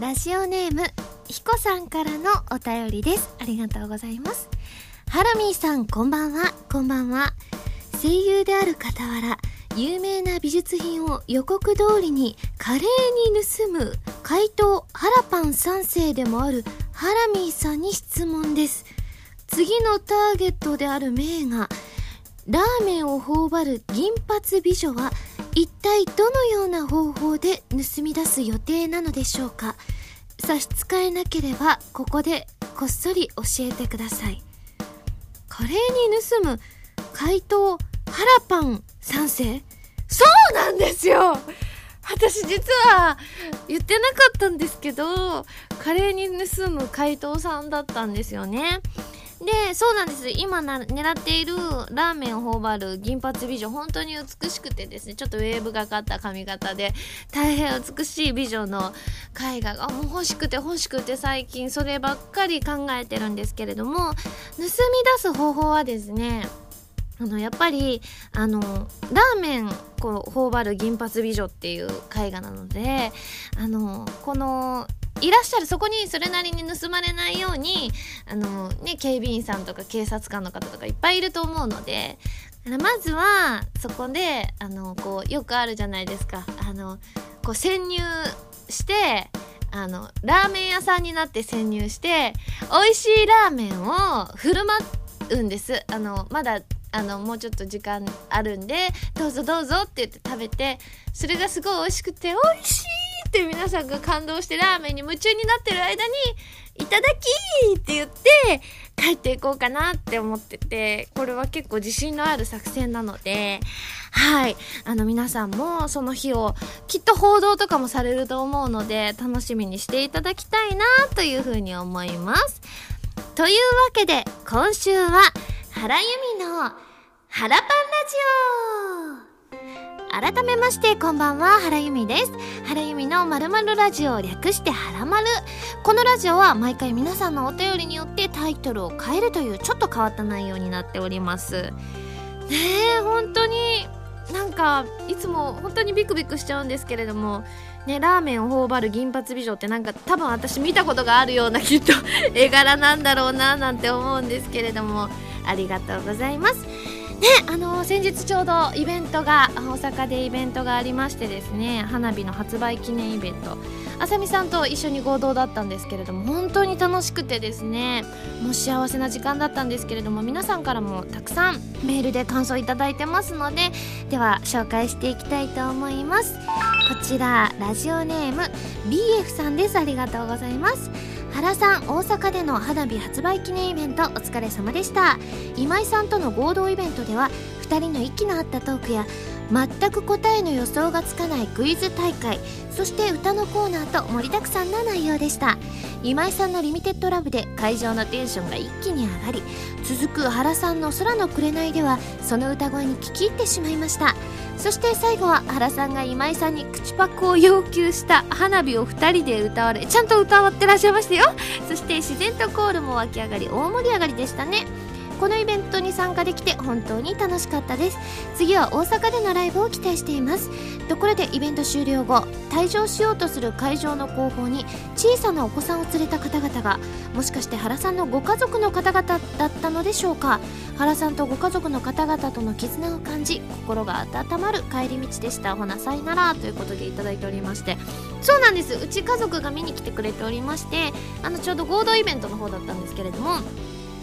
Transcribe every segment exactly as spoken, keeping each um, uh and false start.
ラジオネームひこさんからのお便りです。ありがとうございます。ハラミーさん、こんばんは。こんばんは。声優である傍ら有名な美術品を予告通りに華麗に盗む怪盗ハラパンさん世でもあるハラミーさんに質問です。次のターゲットである名画ラーメンを頬張る銀髪美女は一体どのような方法で盗み出す予定なのでしょうか。差し支えなければここでこっそり教えてください。華麗に盗む怪盗ハラパンさん世。そうなんですよ。私実は言ってなかったんですけど、華麗に盗む怪盗さんだったんですよね。で、そうなんです。今な狙っているラーメンを頬張る銀髪美女、本当に美しくてですね、ちょっとウェーブがかった髪型で大変美しい美女の絵画がもう欲しくて欲しくて、最近そればっかり考えてるんですけれども、盗み出す方法はですね、あのやっぱりあのラーメンこう頬張る銀髪美女っていう絵画なので、あのこのいらっしゃるそこにそれなりに盗まれないように、あの、ね、警備員さんとか警察官の方とかいっぱいいると思うので、まずはそこであのこうよくあるじゃないですか、あのこう潜入して、あのラーメン屋さんになって潜入して美味しいラーメンを振る舞うんです。あのまだあのもうちょっと時間あるんでどうぞどうぞって言って食べて、それがすごい美味しくて美味しいって皆さんが感動してラーメンに夢中になってる間にいただきって言って帰っていこうかなって思ってて、これは結構自信のある作戦なので、はい、あの皆さんもその日をきっと報道とかもされると思うので楽しみにしていただきたいなというふうに思います。というわけで今週は原由美のハラパンラジオ。改めましてこんばんは、原由美です。原由美の〇〇ラジオ、略してハラマル。このラジオは毎回皆さんのお便りによってタイトルを変えるというちょっと変わった内容になっておりますね。え本当になんかいつも本当にビクビクしちゃうんですけれどもね、ラーメンを頬張る銀髪美女ってなんか多分私見たことがあるようなきっと絵柄なんだろうななんて思うんですけれども、ありがとうございますね。あの先日ちょうどイベントが大阪でイベントがありましてですね、花火の発売記念イベント、あさみさんと一緒に合同だったんですけれども本当に楽しくてですね、もう幸せな時間だったんですけれども、皆さんからもたくさんメールで感想いただいてますので、では紹介していきたいと思います。こちらラジオネーム ビーエフ さんです。ありがとうございます。原さん、大阪での花火発売記念イベントお疲れ様でした。今井さんとの合同イベントではふたりの息の合ったトークや全く答えの予想がつかないクイズ大会、そして歌のコーナーと盛りだくさんな内容でした。今井さんのリミテッドラブで会場のテンションが一気に上がり、続く原さんの空の紅ではその歌声に聞き入ってしまいました。そして最後は原さんが今井さんに口パクを要求した花火をふたりで歌われ、ちゃんと歌わってらっしゃいましたよ。そして自然とコールも湧き上がり大盛り上がりでしたね。このイベントに参加できて本当に楽しかったです。次は大阪でのライブを期待しています。ところでイベント終了後、退場しようとする会場の後方に小さなお子さんを連れた方々が、もしかして原さんのご家族の方々だったのでしょうか。原さんとご家族の方々との絆を感じ、心が温まる帰り道でした。ほなさいならということでいただいておりまして、そうなんです、うち家族が見に来てくれておりまして、あのちょうど合同イベントの方だったんですけれども、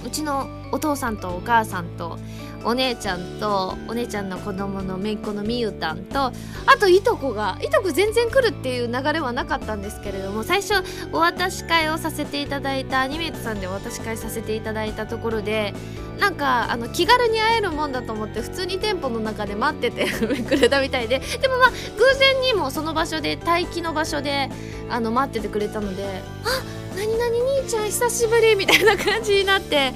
うちのお父さんとお母さんとお姉ちゃんとお姉ちゃんの子供の姪っ子のみゆたんと、あといとこがいとこ全然来るっていう流れはなかったんですけれども、最初お渡し会をさせていただいたアニメートさんでお渡し会させていただいたところで、なんかあの気軽に会えるもんだと思って普通に店舗の中で待っててくれたみたいで、でもまあ偶然にもその場所で待機の場所であの待っててくれたので、あっ何々兄ちゃん久しぶりみたいな感じになって、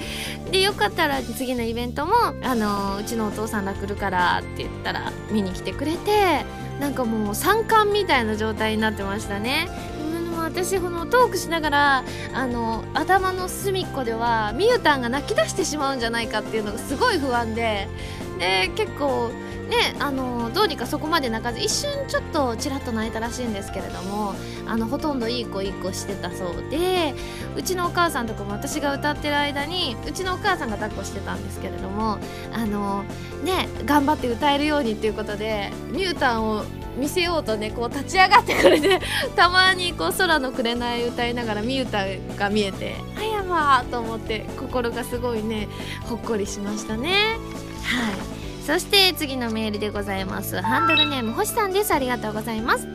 でよかったら次のイベントもあのうちのお父さんが来るからって言ったら見に来てくれて、なんかもう三冠みたいな状態になってましたね。私このトークしながらあの頭の隅っこではみゆたんが泣き出してしまうんじゃないかっていうのがすごい不安で、で結構ね、あのどうにかそこまで泣かず、一瞬ちょっとちらっと泣いたらしいんですけれども、あのほとんどいい子いい子してたそうで、うちのお母さんとかも私が歌ってる間にうちのお母さんが抱っこしてたんですけれども、あのね、頑張って歌えるようにっていうことでニュータンを見せようとね、こう立ち上がってくれてたまにこう空の紅歌いながらミュータンが見えて、あやばーと思って心がすごいねほっこりしましたね。はい、そして次のメールでございます。ハンドルネーム星さんです。ありがとうございます。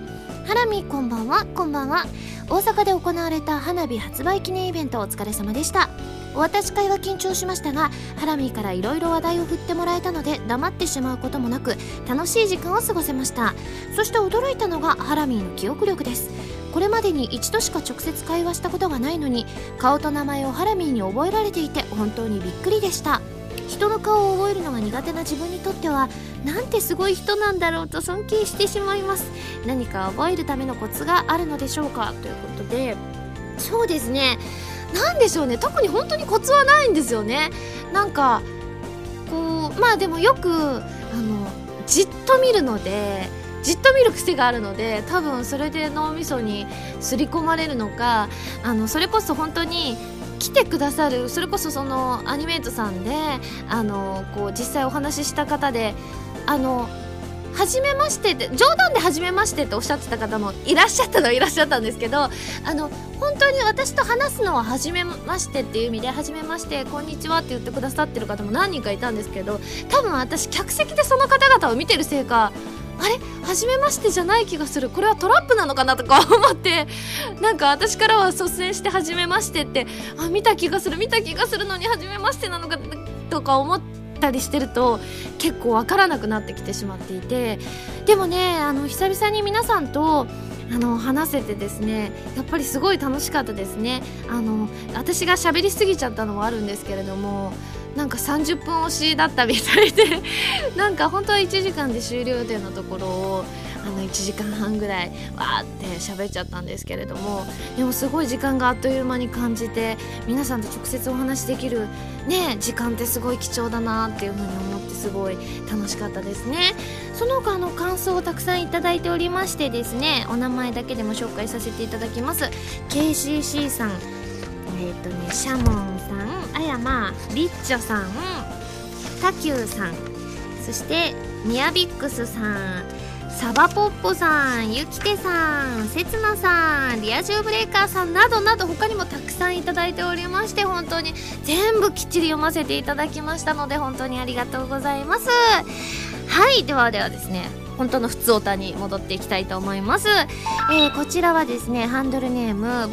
ハラミ、こんばんは。こんばんは。大阪で行われた花火発売記念イベントお疲れ様でした。お渡し会は緊張しましたが、ハラミーからいろいろ話題を振ってもらえたので黙ってしまうこともなく楽しい時間を過ごせました。そして驚いたのがハラミーの記憶力です。これまでに一度しか直接会話したことがないのに、顔と名前をハラミーに覚えられていて本当にびっくりでした。人の顔を覚えるのが苦手な自分にとっては、なんてすごい人なんだろうと尊敬してしまいます。何か覚えるためのコツがあるのでしょうか、ということで、そうですね、なんでしょうね、特に本当にコツはないんですよね。なんかこう、まあでもよくあのじっと見るので、じっと見る癖があるので、多分それで脳みそにすり込まれるのか、あのそれこそ本当に来てくださる、それこそそのアニメイトさんであのこう実際お話しした方で、あの初めましてって、冗談で初めましてっておっしゃってた方もいらっしゃったのはいらっしゃったんですけど、あの本当に私と話すのは初めましてっていう意味で、初めましてこんにちはって言ってくださってる方も何人かいたんですけど、多分私客席でその方々を見てるせいか、あれ初めましてじゃない気がする、これはトラップなのかなとか思って、なんか私からは率先して初めましてって、あ見た気がする見た気がするのに初めましてなのかとか思ったりしてると結構わからなくなってきてしまっていて、でもね、あの久々に皆さんとあの話せてですね、やっぱりすごい楽しかったですね。あの私が喋りすぎちゃったのもあるんですけれども、なんかさんじゅっぷん押しだったみたいでなんか本当はいちじかんで終了でのところをあのいちじかんはんぐらいわーって喋っちゃったんですけれども、でもすごい時間があっという間に感じて、皆さんと直接お話しできるね時間ってすごい貴重だなっていうふうに思って、すごい楽しかったですね。その他の感想をたくさんいただいておりましてですね、お名前だけでも紹介させていただきます。 ケーシーシー さん、えっとね、シャモンさん、あやま、リッチョさん、タキューさん、そしてミヤビックスさん、サバポッポさん、ゆきてさん、せつなさん、リア充ブレイカーさんなどなど、他にもたくさんいただいておりまして、本当に全部きっちり読ませていただきましたので本当にありがとうございます。はい、ではではですね、本当のふつおたに戻っていきたいと思います。えー、こちらはですね、ハンドルネーム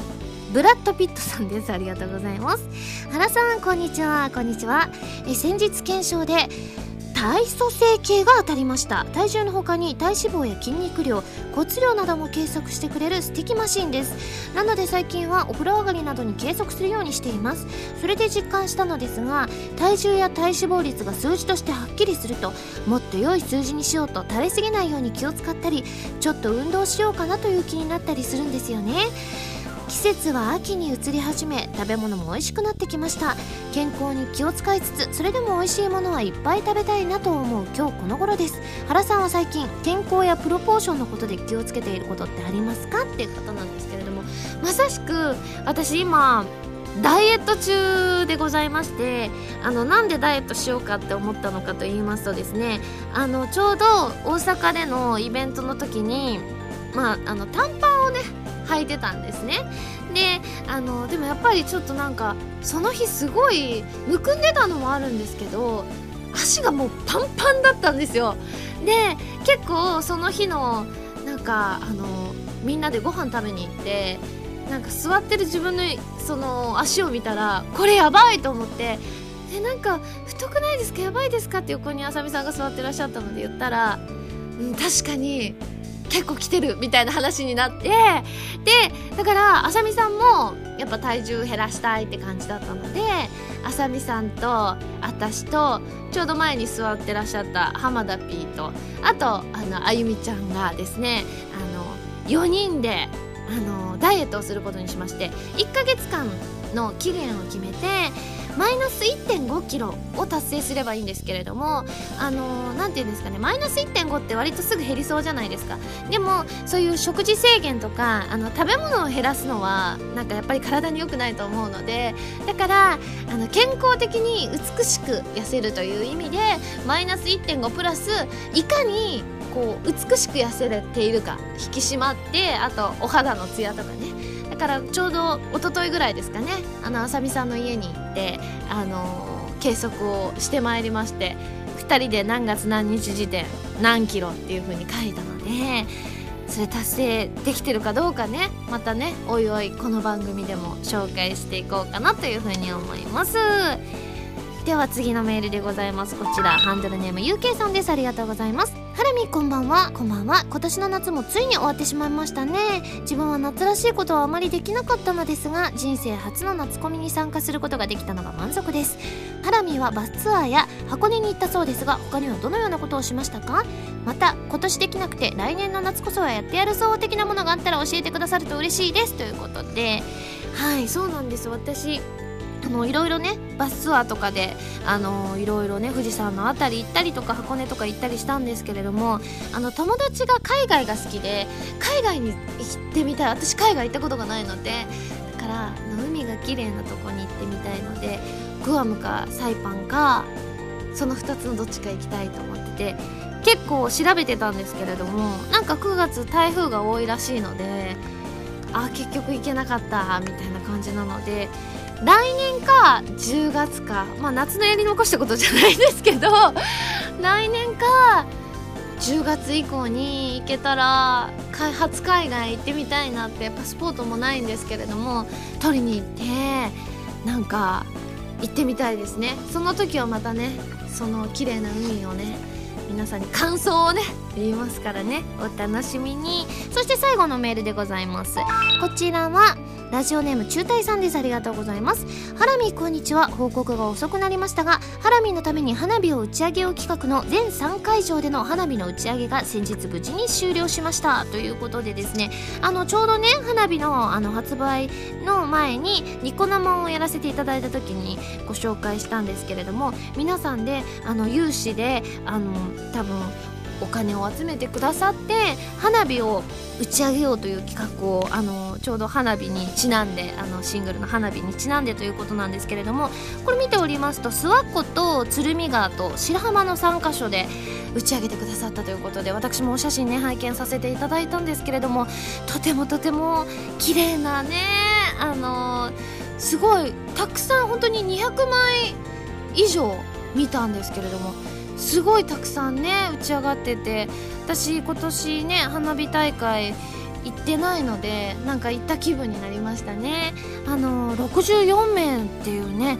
ブラッド・ピットさんです。ありがとうございます。原さん、こんにちは。こんにちは。え先日検証で体組成計が当たりました。体重の他に体脂肪や筋肉量、骨量なども計測してくれるスティキマシンです。なので最近はお風呂上がりなどに計測するようにしています。それで実感したのですが、体重や体脂肪率が数字としてはっきりすると、もっと良い数字にしようと垂れすぎないように気を使ったり、ちょっと運動しようかなという気になったりするんですよね。季節は秋に移り始め、食べ物も美味しくなってきました。健康に気を使いつつ、それでも美味しいものはいっぱい食べたいなと思う今日この頃です。原さんは最近健康やプロポーションのことで気をつけていることってありますか、っていうことなんですけれども、まさしく私今ダイエット中でございまして、あのなんでダイエットしようかって思ったのかと言いますとですね、あのちょうど大阪でのイベントの時に、まあ、あの短パンをね履いてたんですね。で、あのでもやっぱりちょっとなんかその日すごいむくんでたのもあるんですけど、足がもうパンパンだったんですよ。で、結構その日のなんかあのみんなでご飯食べに行って、なんか座ってる自分のその足を見たら、これやばいと思って、えなんか太くないですか、やばいですかって横にあさみさんが座ってらっしゃったので言ったら、うん、確かに結構来てるみたいな話になって、でだからあさみさんもやっぱ体重減らしたいって感じだったので、あさみさんと私とちょうど前に座ってらっしゃった浜田 P と、あとあのあゆみちゃんがですね、あのよにんであのダイエットをすることにしまして、いっかげつかんの期限を決めて、マイナス いってんご キロを達成すればいいんですけれども、あのー、なんていうんですかね、マイナス いってんご って割とすぐ減りそうじゃないですか。でもそういう食事制限とかあの食べ物を減らすのはなんかやっぱり体に良くないと思うので、だからあの健康的に美しく痩せるという意味でマイナス いってんご プラスいかにこう美しく痩せれているか、引き締まって、あとお肌のツヤとかね。だからちょうど一昨日ぐらいですかね、あのあさみさんの家に行って、あのー、計測をしてまいりまして、ふたりで何月何日時点何キロっていう風に書いたので、それ達成できてるかどうかね、またねおいおいこの番組でも紹介していこうかなという風に思います。では次のメールでございます。こちらハンドルネーム ユーケー さんです。ありがとうございます。ハラミこんばんは。こんばんは。今年の夏もついに終わってしまいましたね。自分は夏らしいことはあまりできなかったのですが、人生初の夏コミに参加することができたのが満足です。ハラミはバスツアーや箱根に行ったそうですが、他にはどのようなことをしましたか？また今年できなくて来年の夏こそはやってやるそう的なものがあったら教えてくださると嬉しいです、ということで、はい、そうなんです。私あのいろいろねバスツアーとかであのいろいろね富士山のあたり行ったりとか箱根とか行ったりしたんですけれども、あの友達が海外が好きで海外に行ってみたい、私海外行ったことがないので、だから海が綺麗なとこに行ってみたいのでグアムかサイパンかそのふたつのどっちか行きたいと思ってて、結構調べてたんですけれども、なんかくがつ台風が多いらしいので、あ結局行けなかったみたいな感じなので、来年かじゅうがつか、まあ夏のやり残したことじゃないですけど来年かじゅうがつ以降に行けたら初海外行ってみたいなって、パスポートもないんですけれども取りに行ってなんか行ってみたいですね。その時はまたねその綺麗な海をね皆さんに感想をね言いますからね、お楽しみに。そして最後のメールでございます。こちらはラジオネーム中隊さんです。ありがとうございます。ハラミこんにちは。報告が遅くなりましたが、ハラミのために花火を打ち上げよう企画の全さんかいじょうでの花火の打ち上げが先日無事に終了しました、ということでですね、あのちょうどね花火の、あの発売の前にニコ生をやらせていただいた時にご紹介したんですけれども、皆さんであの有志であの多分お金を集めてくださって花火を打ち上げようという企画を、あのちょうど花火にちなんで、あのシングルの花火にちなんでということなんですけれども、これ見ておりますと諏訪湖と鶴見川と白浜のさんかしょで打ち上げてくださったということで、私もお写真ね拝見させていただいたんですけれども、とてもとても綺麗なね、あのすごいたくさん本当ににひゃくまい以上見たんですけれども、すごいたくさんね打ち上がってて、私今年ね花火大会行ってないのでなんか行った気分になりましたね。あのろくじゅうよんめいっていうね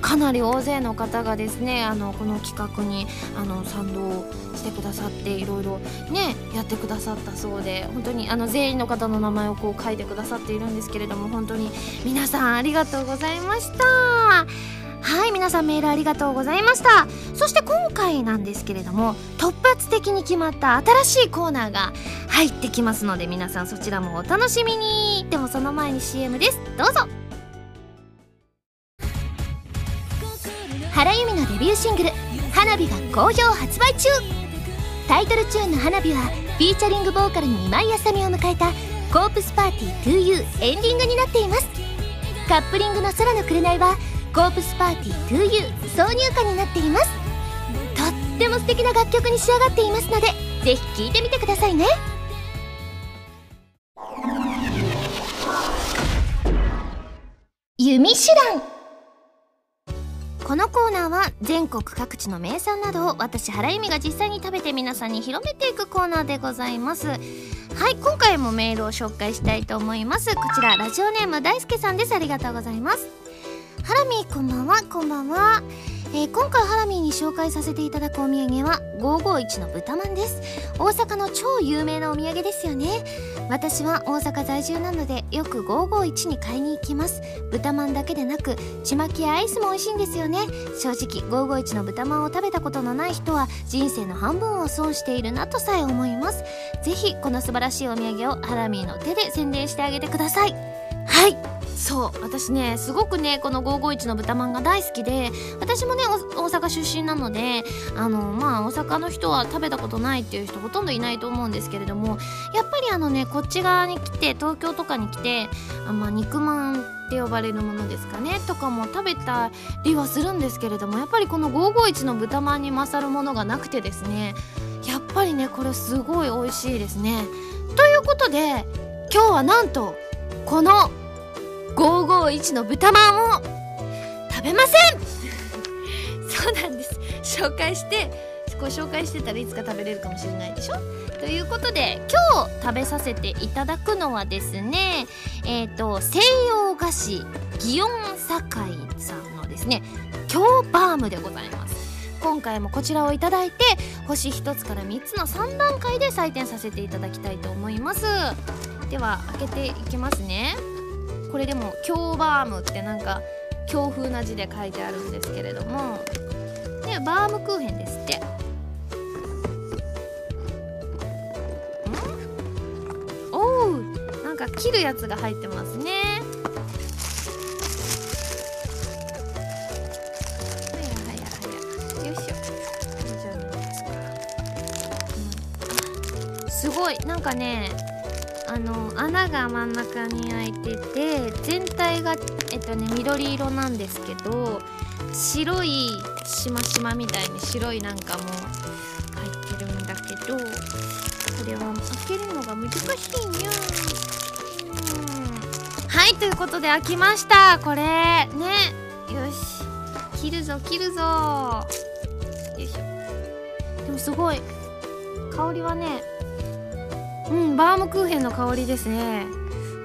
かなり大勢の方がですね、あのこの企画にあの賛同してくださって、いろいろねやってくださったそうで、本当にあの全員の方の名前をこう書いてくださっているんですけれども、本当に皆さんありがとうございました。はい、皆さんメールありがとうございました。そして今回なんですけれども突発的に決まった新しいコーナーが入ってきますので、皆さんそちらもお楽しみに。でもその前に シーエム です。どうぞ。原由美のデビューシングル「花火」が好評発売中。タイトルチューンの「花火」はフィーチャリングボーカルに今井あさみを迎えた「コープスパーティー トゥーユー」エンディングになっています。カップリングの「空の紅」はコープスパーティー トゥーユー 挿入歌になっています。とっても素敵な楽曲に仕上がっていますので、ぜひ聴いてみてくださいね。弓手段。このコーナーは全国各地の名産などを私原由美が実際に食べて皆さんに広めていくコーナーでございます。はい、今回もメールを紹介したいと思います。こちらラジオネーム大輔さんです。ありがとうございます。ハラミーこんばんは。こんばんは、えー、今回ハラミーに紹介させていただくお土産はごーごーいちの豚まんです。大阪の超有名なお土産ですよね。私は大阪在住なのでよくごーごーいちに買いに行きます。豚まんだけでなくちまきやアイスも美味しいんですよね。正直ごーごーいちの豚まんを食べたことのない人は人生の半分を損しているなとさえ思います。ぜひこの素晴らしいお土産をハラミーの手で宣伝してあげてください。はい、そう私ねすごくねこのごーごーいちの豚まんが大好きで、私もね大阪出身なのであのまあ大阪の人は食べたことないっていう人ほとんどいないと思うんですけれども、やっぱりあのねこっち側に来て東京とかに来てあ、まあ、肉まんって呼ばれるものですかねとかも食べたりはするんですけれども、やっぱりこのごーごーいちの豚まんに勝るものがなくてですね、やっぱりねこれすごい美味しいですね。ということで今日はなんとこのごーごーいちの豚まんを食べませんそうなんです、紹介してご紹介してたらいつか食べれるかもしれないでしょ。ということで今日食べさせていただくのはですね、えーと西洋菓子祇園堺さんのですね京バームでございます。今回もこちらをいただいて星ひとつからみっつのさん段階で採点させていただきたいと思います。では開けていきますね。これでも京バームってなんか京風な字で書いてあるんですけれども、でバームクーヘンですって。おう、なんか切るやつが入ってますね。すごいなんかねあの穴が真ん中に開いてて全体がえっとね緑色なんですけど、白いしましまみたいに白いなんかも入ってるんだけど、これは開けるのが難しいにゃー。はい、ということで開きました。これね、よし切るぞ切るぞ、よいしょ。でもすごい香りはね、うん、バームクーヘンの香りですね。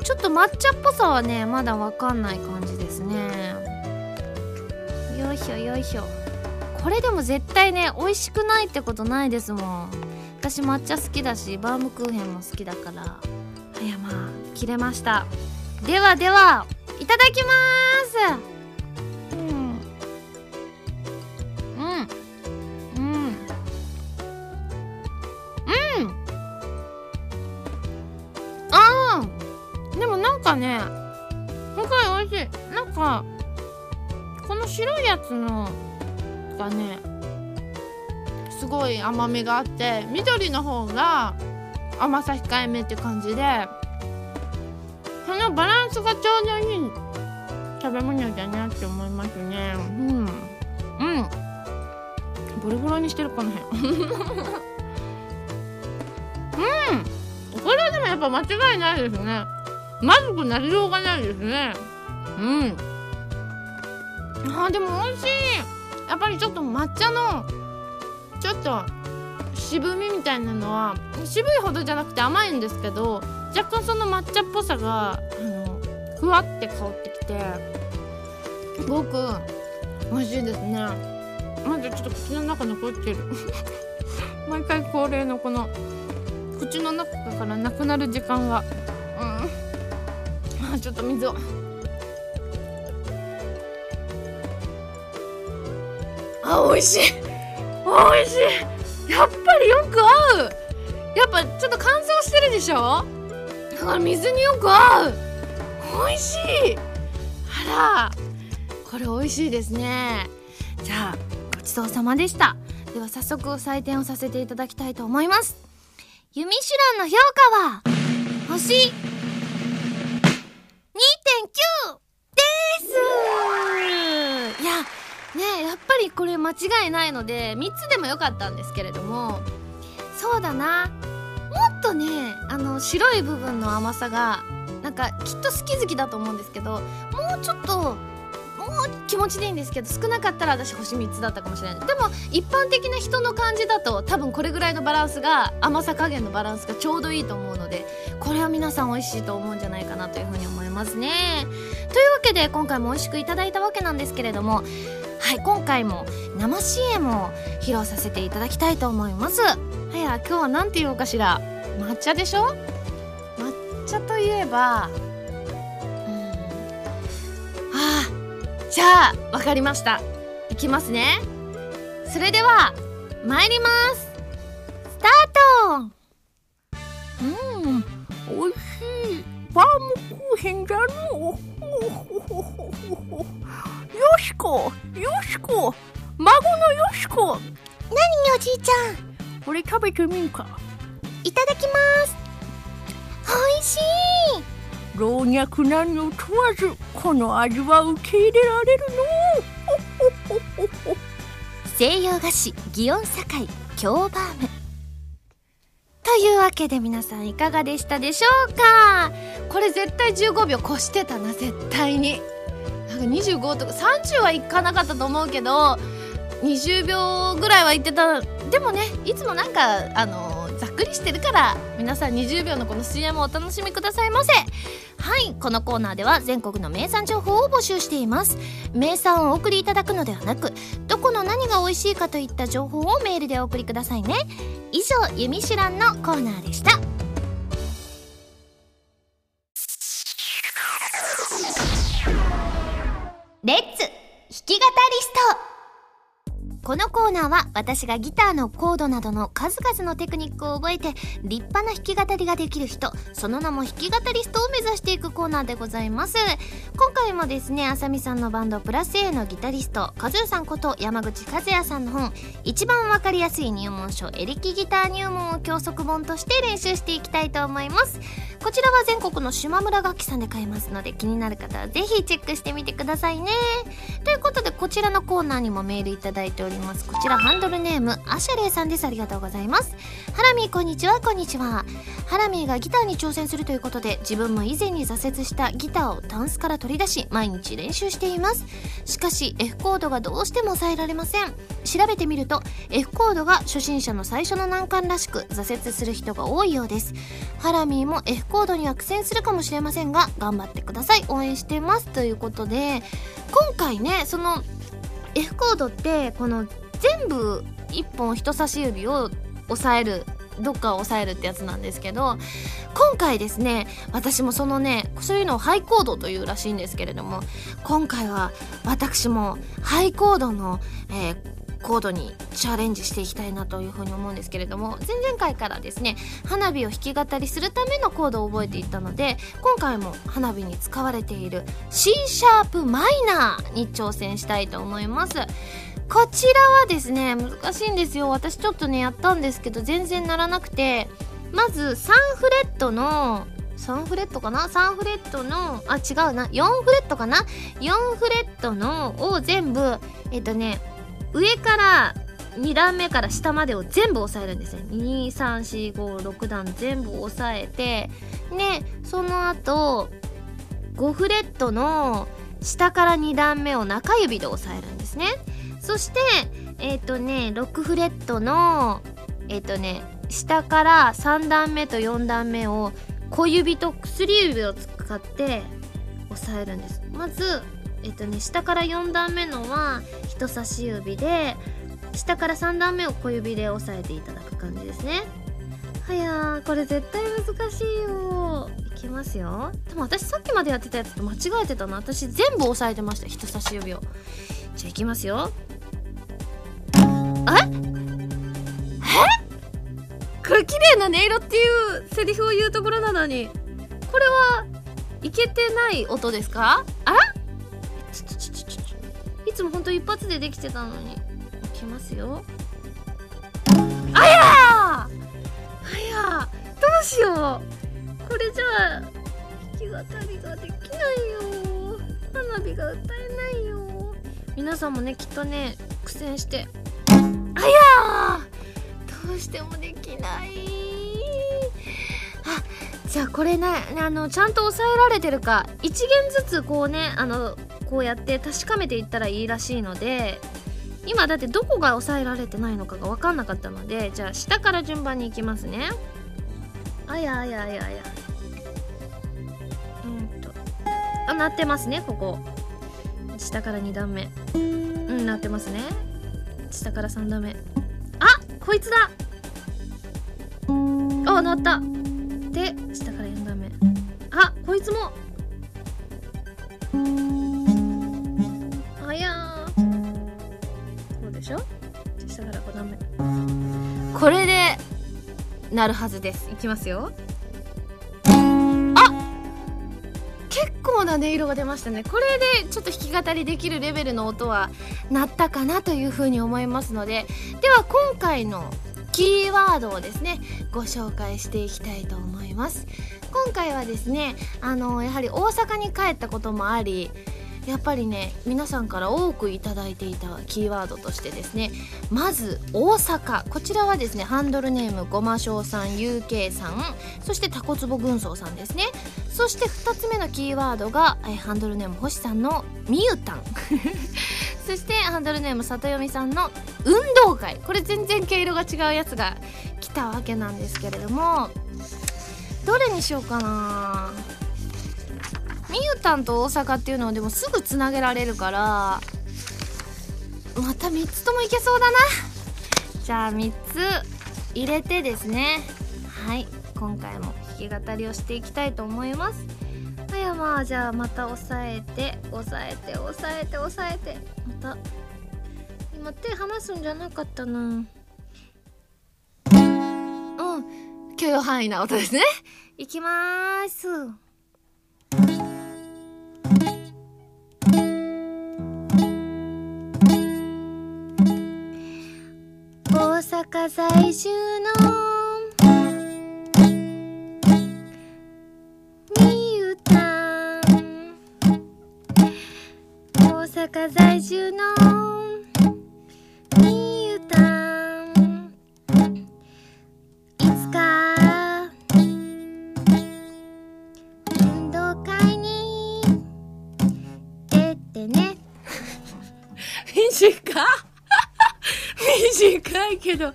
ちょっと抹茶っぽさはねまだわかんない感じですね。よいしょよいしょ。これでも絶対ね美味しくないってことないですもん。私抹茶好きだしバームクーヘンも好きだから。はいや、まあ切れました。ではではいただきまーす。ね、すごい美味しい。なんかこの白いやつのがねすごい甘みがあって、緑の方が甘さ控えめって感じで、そのバランスがちょうどいい食べ物だなって思いますね。うんうん、ボロボロにしてるこの辺うん、これでもやっぱ間違いないですね。まずくなりようがないですね。うん。あーでも美味しい。やっぱりちょっと抹茶のちょっと渋みみたいなのは、渋いほどじゃなくて甘いんですけど、若干その抹茶っぽさがあのふわって香ってきてすごく美味しいですね。まずちょっと口の中残ってる毎回恒例のこの口の中からなくなる時間が、うんちょっと水を、あ、美味しい美味しい。やっぱりよく合う。やっぱちょっと乾燥してるでしょ、だから水によく合う。美味しい。あら、これ美味しいですね。じゃあごちそうさまでした。では早速採点をさせていただきたいと思います。ユミシュランの評価は星にてんきゅうです。いやね、やっぱりこれ間違いないのでみっつでもよかったんですけれども、そうだな、もっとねあの白い部分の甘さがなんかきっと好き好きだと思うんですけど、もうちょっともう気持ちでいいんですけど少なかったら私星みっつだったかもしれない。でも一般的な人の感じだと多分これぐらいのバランスが、甘さ加減のバランスがちょうどいいと思うので、これは皆さん美味しいと思うんじゃないかなというふうに思いますね。というわけで今回も美味しくいただいたわけなんですけれども、はい、今回も生 シーエム を披露させていただきたいと思います。はや、今日はなんて言おうかしら。抹茶でしょ。抹茶といえば、じゃあわかりました、いきますね。それでは参ります。スタート。うん、おいしい。バームクー変じゃのう。よしこ、よしこ、孫のよしこ。何よ、じいちゃん。これ食べてみんか。いただきます。おいしい。老若男女問わずこの味は受け入れられるの。ほっほっほっほっほ。西洋菓子祇園堺京バーム。というわけで皆さんいかがでしたでしょうか。これ絶対じゅうごびょう越してたな。絶対になんかにじゅうごとかさんじゅうはいかなかったと思うけどにじゅうびょうぐらいはいってた。でもね、いつもなんかあのざっくりしてるから皆さんにじゅうびょうのこの シーエム をお楽しみくださいませ。はい、このコーナーでは全国の名産情報を募集しています。名産をお送りいただくのではなく、どこの何が美味しいかといった情報をメールでお送りくださいね。以上、ゆみしらんのコーナーでした。レッツ弾き語りスト。このコーナーは私がギターのコードなどの数々のテクニックを覚えて立派な弾き語りができる人、その名も弾き語りストを目指していくコーナーでございます。今回もですね、あさみさんのバンドプラス A のギタリストかずゆさんこと山口和也さんの本、一番わかりやすい入門書エレキギター入門を教則本として練習していきたいと思います。こちらは全国の島村楽器さんで買えますので、気になる方はぜひチェックしてみてくださいね。ということで、こちらのコーナーにもメールいただいております。こちらハンドルネームアシャレイさんです。ありがとうございます。ハラミーこんにちは。こんにちは。ハラミーがギターに挑戦するということで、自分も以前に挫折したギターをタンスから取り出し毎日練習しています。しかし F コードがどうしても抑えられません。調べてみると F コードが初心者の最初の難関らしく、挫折する人が多いようです。ハラミーも F コードには苦戦するかもしれませんが頑張ってください。応援しています。ということで、今回ね、そのF コードってこの全部いっぽん人差し指を押さえる、どっかを押さえるってやつなんですけど、今回ですね、私もそのね、そういうのをハイコードというらしいんですけれども、今回は私もハイコードの、えーコードにチャレンジしていきたいなというふうに思うんですけれども、前々回からですね、花火を弾き語りするためのコードを覚えていったので、今回も花火に使われている C シャープマイナーに挑戦したいと思います。こちらはですね、難しいんですよ。私ちょっとねやったんですけど全然鳴らなくて、まずさんフレットの3フレットかな3フレットのあ違うな4フレットかな4フレットのを全部えっとね上からに段目から下までを全部押さえるんですね。に、さん、よん、ご、ろく段全部押さえて、でその後ごフレットの下からに段目を中指で押さえるんですね。そしてえっとねろくフレットのえっとね下からさん段目とよん段目を小指と薬指を使って押さえるんです。まずえっとね、下からよん段目のは人差し指で、下からさん段目を小指で押さえていただく感じですね。はやー、これ絶対難しいよ。いきますよ。でも私さっきまでやってたやつと間違えてたな。私全部押さえてました、人差し指を。じゃあいきますよ。ええ、これ綺麗な音色っていうセリフを言うところなのに、これはいけてない音ですか？あら、いつも本当一発でできてたのに。いきますよ。あやあや、どうしよう。これじゃあ弾き語りができないよ。花火が歌えないよ。皆さんもね、きっとね、苦戦してあやー、どうしてもできない。あ、じゃあこれね、あのちゃんと抑えられてるか一弦ずつこうね、あのこうやって確かめていったらいいらしいので、今だってどこが押さえられてないのかが分かんなかったので、じゃあ下から順番にいきますね。あやあやあやあや、うんとあ、鳴ってますね。ここ下からに段目、うん、鳴ってますね。下からさん段目、あ、こいつだ。あ、鳴った。で、下からよん段目、あ、こいつも。下からご段目、これで鳴るはずです。いきますよ。あ、結構な音色が出ましたね。これでちょっと弾き語りできるレベルの音は鳴ったかなというふうに思いますので、では今回のキーワードをですねご紹介していきたいと思います。今回はですねあのやはり大阪に帰ったこともあり、やっぱりね皆さんから多くいただいていたキーワードとしてですね、まず大阪、こちらはですねハンドルネームごましょうさん、 ユーケー さん、そしてたこつぼ軍曹さんですね。そしてふたつめのキーワードがハンドルネーム星さんのみゆたんそしてハンドルネーム里読さんの運動会、これ全然毛色が違うやつが来たわけなんですけれども、どれにしようかな。みゆたんと大阪っていうのはでもすぐつなげられるから、またみっつともいけそうだな。じゃあみっつ入れてですね、はい、今回も弾き語りをしていきたいと思います。あやま、じゃあまた押さえて押さえて押さえて押さえて、また今手離すんじゃなかったな。うん許容範囲な音ですね。いきまーす。大阪在住のみゆたん、大阪在住のみゆたん、いつか運動会に出てね短っ短いけど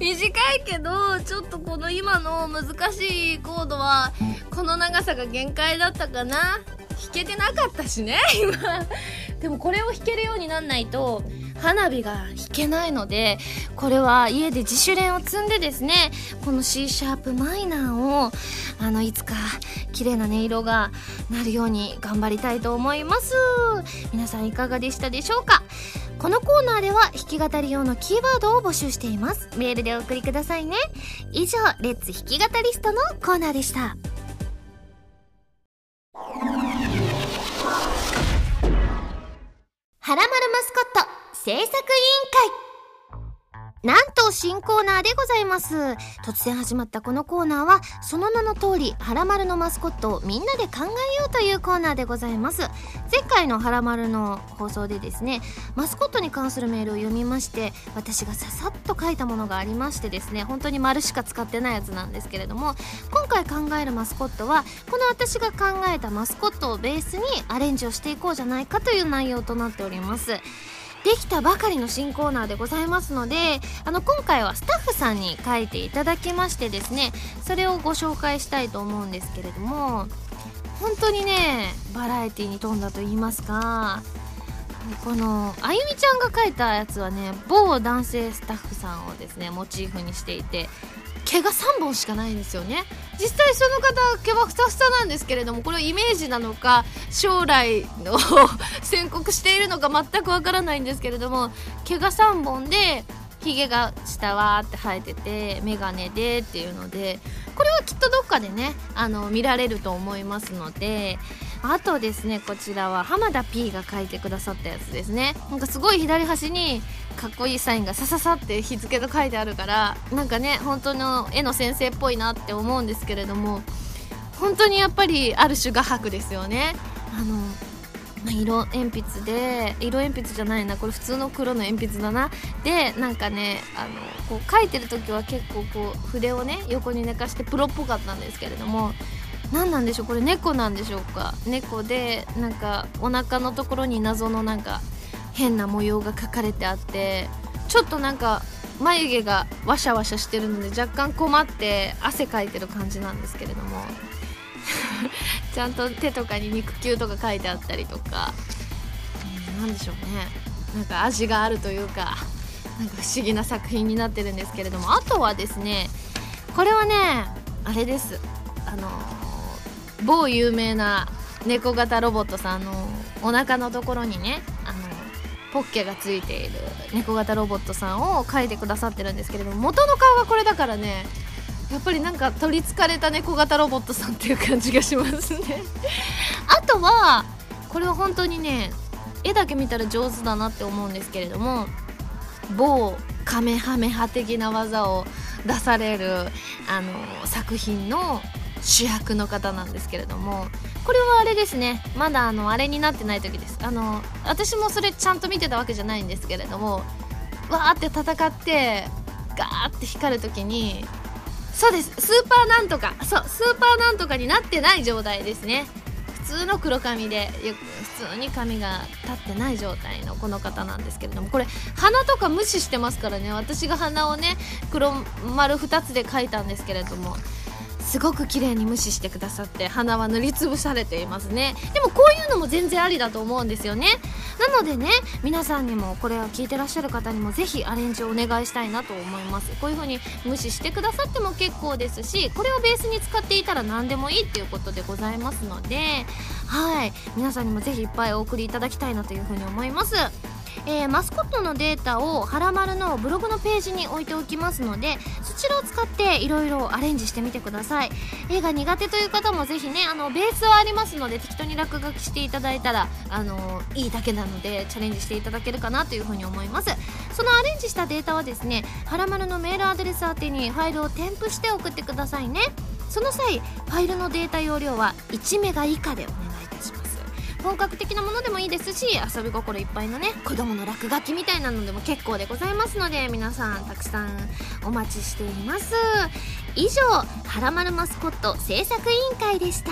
短いけどちょっとこの今の難しいコードはこの長さが限界だったかな。弾けてなかったしね今。でもこれを弾けるようになんないと花火が弾けないので、これは家で自主練を積んでですね、この C シャープマイナーをあのいつか綺麗な音色がなるように頑張りたいと思います。皆さんいかがでしたでしょうか。このコーナーでは弾き語り用のキーワードを募集しています。メールでお送りくださいね。以上、レッツ弾き語りストのコーナーでした。はらまるマスコット制作委員会、なんと新コーナーでございます。突然始まったこのコーナーはその名の通り、はらまるのマスコットをみんなで考えようというコーナーでございます。前回のはらまるの放送でですね、マスコットに関するメールを読みまして、私がささっと書いたものがありましてですね、本当に丸しか使ってないやつなんですけれども、今回考えるマスコットはこの私が考えたマスコットをベースにアレンジをしていこうじゃないかという内容となっております。できたばかりの新コーナーでございますので、あの今回はスタッフさんに書いていただきましてですね、それをご紹介したいと思うんですけれども、本当にねバラエティに富んだと言いますか、このあゆみちゃんが書いたやつはね、某男性スタッフさんをですねモチーフにしていて、毛がさんぼんしかないんですよね。実際その方毛はふさふさなんですけれども、これはイメージなのか将来を宣告しているのか全くわからないんですけれども、毛がさんぼんでひげが下わーって生えてて眼鏡でっていうので、これはきっとどっかでねあの見られると思いますので。あとですね、こちらは浜田 P が書いてくださったやつですね。なんかすごい左端にかっこいいサインがさささって日付と書いてあるから、なんかね本当の絵の先生っぽいなって思うんですけれども、本当にやっぱりある種画伯ですよね。あの色鉛筆で色鉛筆じゃないなこれ普通の黒の鉛筆だな。でなんかねあのこう書いてる時は結構こう筆をね横に寝かしてプロっぽかったんですけれども、何なんでしょうこれ、猫なんでしょうか。猫でなんかお腹のところに謎のなんか変な模様が描かれてあって、ちょっとなんか眉毛がワシャワシャしてるので若干困って汗かいてる感じなんですけれどもちゃんと手とかに肉球とか書いてあったりとか、何でしょうね、なんか味があるというか、なんか不思議な作品になってるんですけれども、あとはですねこれはねあれです、あの某有名な猫型ロボットさんのお腹のところにねあのポッケがついている猫型ロボットさんを描いてくださってるんですけれども、元の顔がこれだからね、やっぱりなんか取りつかれた猫型ロボットさんっていう感じがしますねあとはこれは本当にね、絵だけ見たら上手だなって思うんですけれども、某カメハメハ的な技を出されるあの作品の主役の方なんですけれども、これはあれですね、まだあのあれになってない時です。あの私もそれちゃんと見てたわけじゃないんですけれども、わーって戦ってガーって光る時に、そうです、スーパーなんとか、そうスーパーなんとかになってない状態ですね。普通の黒髪で普通に髪が立ってない状態のこの方なんですけれども、これ鼻とか無視してますからね。私が鼻をね黒丸ふたつで描いたんですけれども、すごく綺麗に無視してくださって鼻は塗りつぶされていますね。でもこういうのも全然ありだと思うんですよね。なのでね、皆さんにもこれを聞いてらっしゃる方にもぜひアレンジをお願いしたいなと思います。こういう風に無視してくださっても結構ですし、これをベースに使っていたら何でもいいっていうことでございますので、はい、皆さんにもぜひいっぱいお送りいただきたいなという風に思います。えー、マスコットのデータをハラマルのブログのページに置いておきますので、そちらを使っていろいろアレンジしてみてください。絵が苦手という方もぜひね、あのベースはありますので適当に落書きしていただいたら、あのー、いいだけなのでチャレンジしていただけるかなというふうに思います。そのアレンジしたデータはですね、ハラマルのメールアドレス宛てにファイルを添付して送ってくださいね。その際ファイルのデータ容量はいちメガ以下でお願いいたします。本格的なものでもいいですし、遊び心いっぱいのね子供の落書きみたいなのでも結構でございますので、皆さんたくさんお待ちしています。以上、ハラマルマスコット制作委員会でした。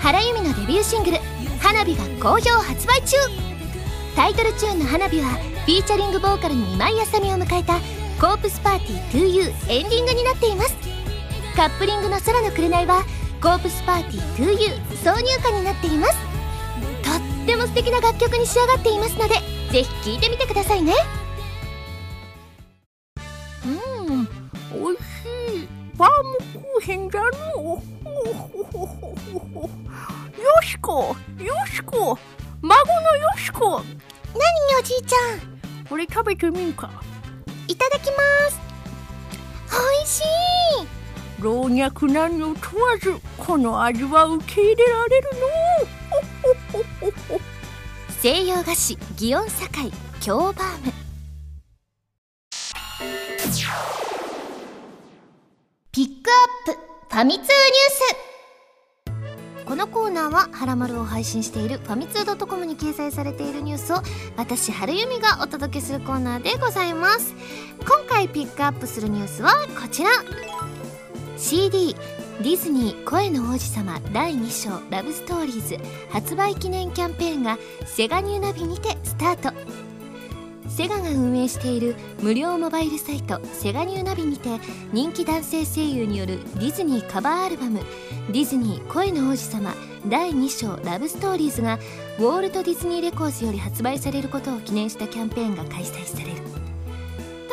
原由美のデビューシングル「花火」が好評発売中。タイトルチューンの「花火」はフィーチャリングボーカルに今井あさみを迎えたコープスパーティー トゥーユー エンディングになっています。カップリングの空の紅はコープスパーティー トゥーユー 挿入歌になっています。とっても素敵な楽曲に仕上がっていますので、ぜひ聴いてみてくださいね。うん、おいしいバームクーヘンじゃのよしこ、よしこ、孫のよしこ。何よ、じいちゃん、これ食べてみんか。いただきます。おいしい。老若男女問わずこの味は受け入れられるの。西洋菓子祇園堺京バーム。ピックアップファミ通ニュース。このコーナーはハラマルを配信しているファミツー .com に掲載されているニュースを私春由美がお届けするコーナーでございます。今回ピックアップするニュースはこちら。シーディー ディズニー声の王子様だいに章ラブストーリーズ発売記念キャンペーンがセガニューナビにてスタート。セガが運営している無料モバイルサイトセガニューナビにて、人気男性声優によるディズニーカバーアルバムディズニー声の王子様だいに章ラブストーリーズがウォールトディズニーレコーズより発売されることを記念したキャンペーンが開催されると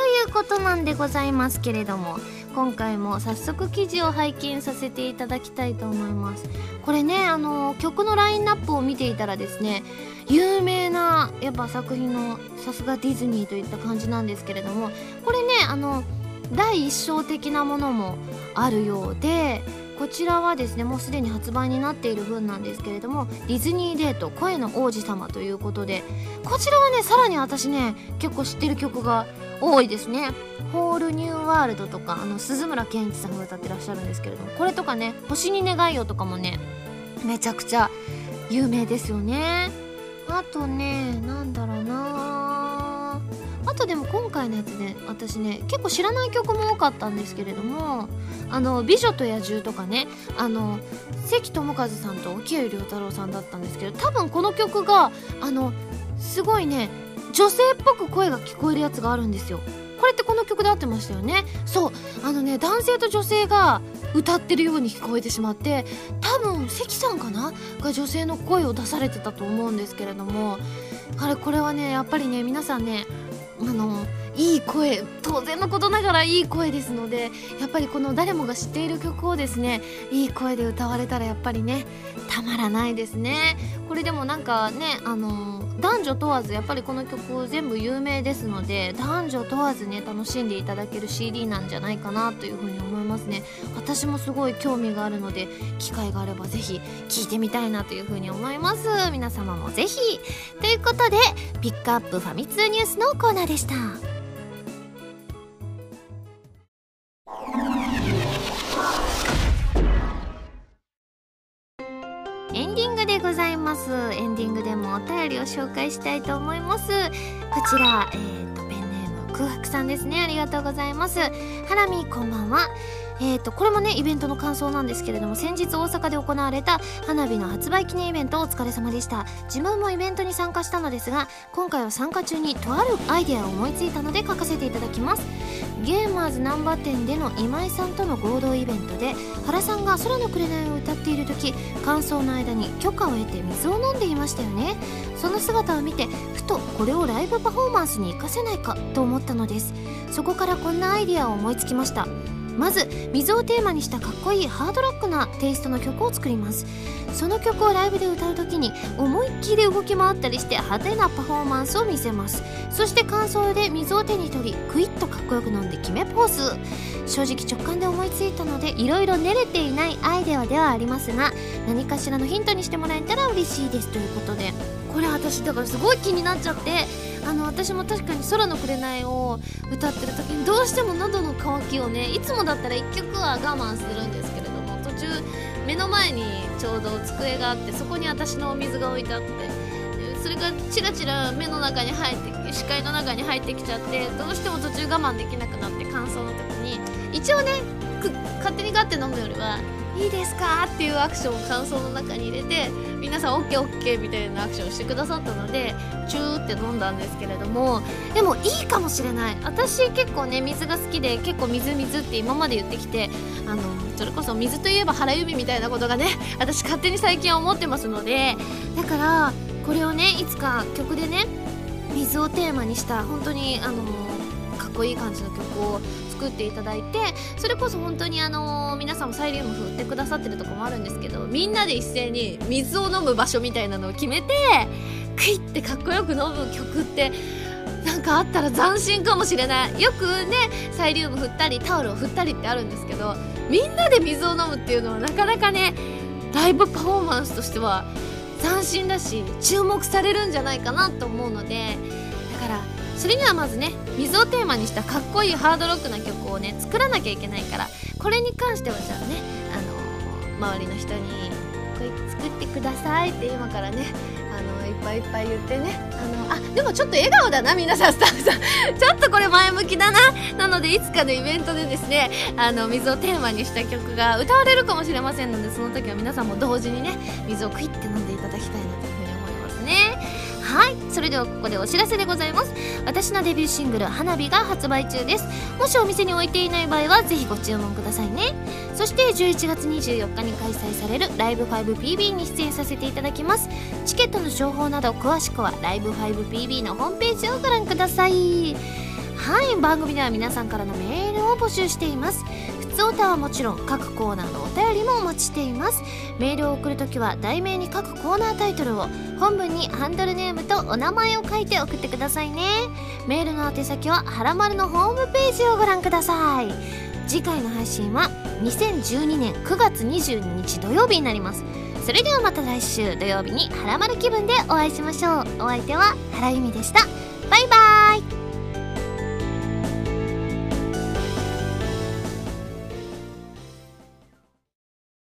いうことなんでございますけれども、今回も早速記事を拝見させていただきたいと思います。これね、あの曲のラインナップを見ていたらですね、有名なやっぱ作品の、さすがディズニーといった感じなんですけれども、これね、あのだいいっ章的なものもあるようで、こちらはですねもうすでに発売になっている分なんですけれども、ディズニーデート声の王子様ということで、こちらはねさらに私ね結構知ってる曲が多いですね。ホールニューワールドとか、あの鈴村健一さんが歌ってらっしゃるんですけれども、これとかね星に願いよとかもねめちゃくちゃ有名ですよね。あとね、なんだろうな、あとでも今回のやつね、私ね結構知らない曲も多かったんですけれども、あの美女と野獣とかね、あの関智一さんと沖合良太郎さんだったんですけど、多分この曲があのすごいね女性っぽく声が聞こえるやつがあるんですよ。これってこの曲で合ってましたよね。そう、あのね男性と女性が歌ってるように聞こえてしまって、多分関さんかなが女性の声を出されてたと思うんですけれども、あれこれはねやっぱりね皆さんね、あのいい声、当然のことながらいい声ですので、やっぱりこの誰もが知っている曲をですねいい声で歌われたらやっぱりねたまらないですね。これでもなんかね、あの男女問わずやっぱりこの曲全部有名ですので、男女問わずね楽しんでいただける シーディー なんじゃないかなというふうに思いますね。私もすごい興味があるので、機会があればぜひ聴いてみたいなというふうに思います。皆様もぜひということで、ピックアップファミ通ニュースのコーナーでした。エンディングでございます。エンディングでもお便りを紹介したいと思います。こちら、えー、とペンネーム空白さんですね。ありがとうございます。ハラミこんばんは。えーとこれもねイベントの感想なんですけれども、先日大阪で行われた花火の発売記念イベントお疲れ様でした。自分もイベントに参加したのですが、今回は参加中にとあるアイデアを思いついたので書かせていただきます。ゲーマーズ難波店での今井さんとの合同イベントで、原さんが空の紅を歌っている時、間奏の間に許可を得て水を飲んでいましたよね。その姿を見て、ふとこれをライブパフォーマンスに活かせないかと思ったのです。そこからこんなアイデアを思いつきました。まず水をテーマにしたかっこいいハードロックなテイストの曲を作ります。その曲をライブで歌う時に思いっきり動き回ったりして派手なパフォーマンスを見せます。そして間奏で水を手に取り、クイッとかっこよく飲んで決めポーズ。正直直感で思いついたので、いろいろ練れていないアイデアではありますが、何かしらのヒントにしてもらえたら嬉しいです、ということで、これ私だからすごい気になっちゃって、あの私も確かに空の紅を歌ってる時にどうしても喉の渇きをね、いつもだったらいっきょくは我慢するんですけれども、途中目の前にちょうど机があって、そこに私のお水が置いてあって、それがチラチラ目の中に入ってきて、視界の中に入ってきちゃって、どうしても途中我慢できなくなって、乾燥の時に一応ね勝手にガッて飲むよりは、いいですかっていうアクションを感想の中に入れて、皆さん オーケーオーケー みたいなアクションをしてくださったので、チューって飲んだんですけれども、でもいいかもしれない。私結構ね水が好きで、結構水水って今まで言ってきて、あのそれこそ水といえば原由美みたいなことがね、私勝手に最近は思ってますので、だからこれをねいつか曲でね、水をテーマにした本当にあのかっこいい感じの曲を作っていただいて、それこそ本当にあのー、皆さんもサイリウム振ってくださってるとこもあるんですけど、みんなで一斉に水を飲む場所みたいなのを決めて、クイってかっこよく飲む曲ってなんかあったら斬新かもしれない。よくねサイリウム振ったりタオルを振ったりってあるんですけど、みんなで水を飲むっていうのはなかなかねライブパフォーマンスとしては斬新だし、注目されるんじゃないかなと思うので、だからそれにはまずね水をテーマにしたかっこいいハードロックな曲をね作らなきゃいけないから、これに関してはじゃあね、あのー、周りの人にこれ作ってくださいって今からね、あのー、いっぱいいっぱい言ってね、あのー、あでもちょっと笑顔だな皆さん、スタッフさんちょっとこれ前向きだな。なのでいつかのイベントでですね、あの水をテーマにした曲が歌われるかもしれませんので、その時は皆さんも同時にね水をクイッて飲んでいただきたいなというふうに思いますね。はい、それではここでお知らせでございます。私のデビューシングル「花火」が発売中です。もしお店に置いていない場合はぜひご注文くださいね。そしてじゅういちがつにじゅうよっかに開催されるライブ ファイブピービー に出演させていただきます。チケットの情報など詳しくはライブ ファイブピービー のホームページをご覧ください。はい、番組では皆さんからのメールを募集しています。普通オタはもちろん各コーナーのお便りもお待ちしています。メールを送るときは題名に各コーナータイトルを、本文にハンドルネームとお名前を書いて送ってくださいね。メールの宛先ははらまるのホームページをご覧ください。次回の配信はにせんじゅうにねんくがつにじゅうににち土曜日になります。それではまた来週土曜日にはらまる気分でお会いしましょう。お相手は原由美でした。バイバイ。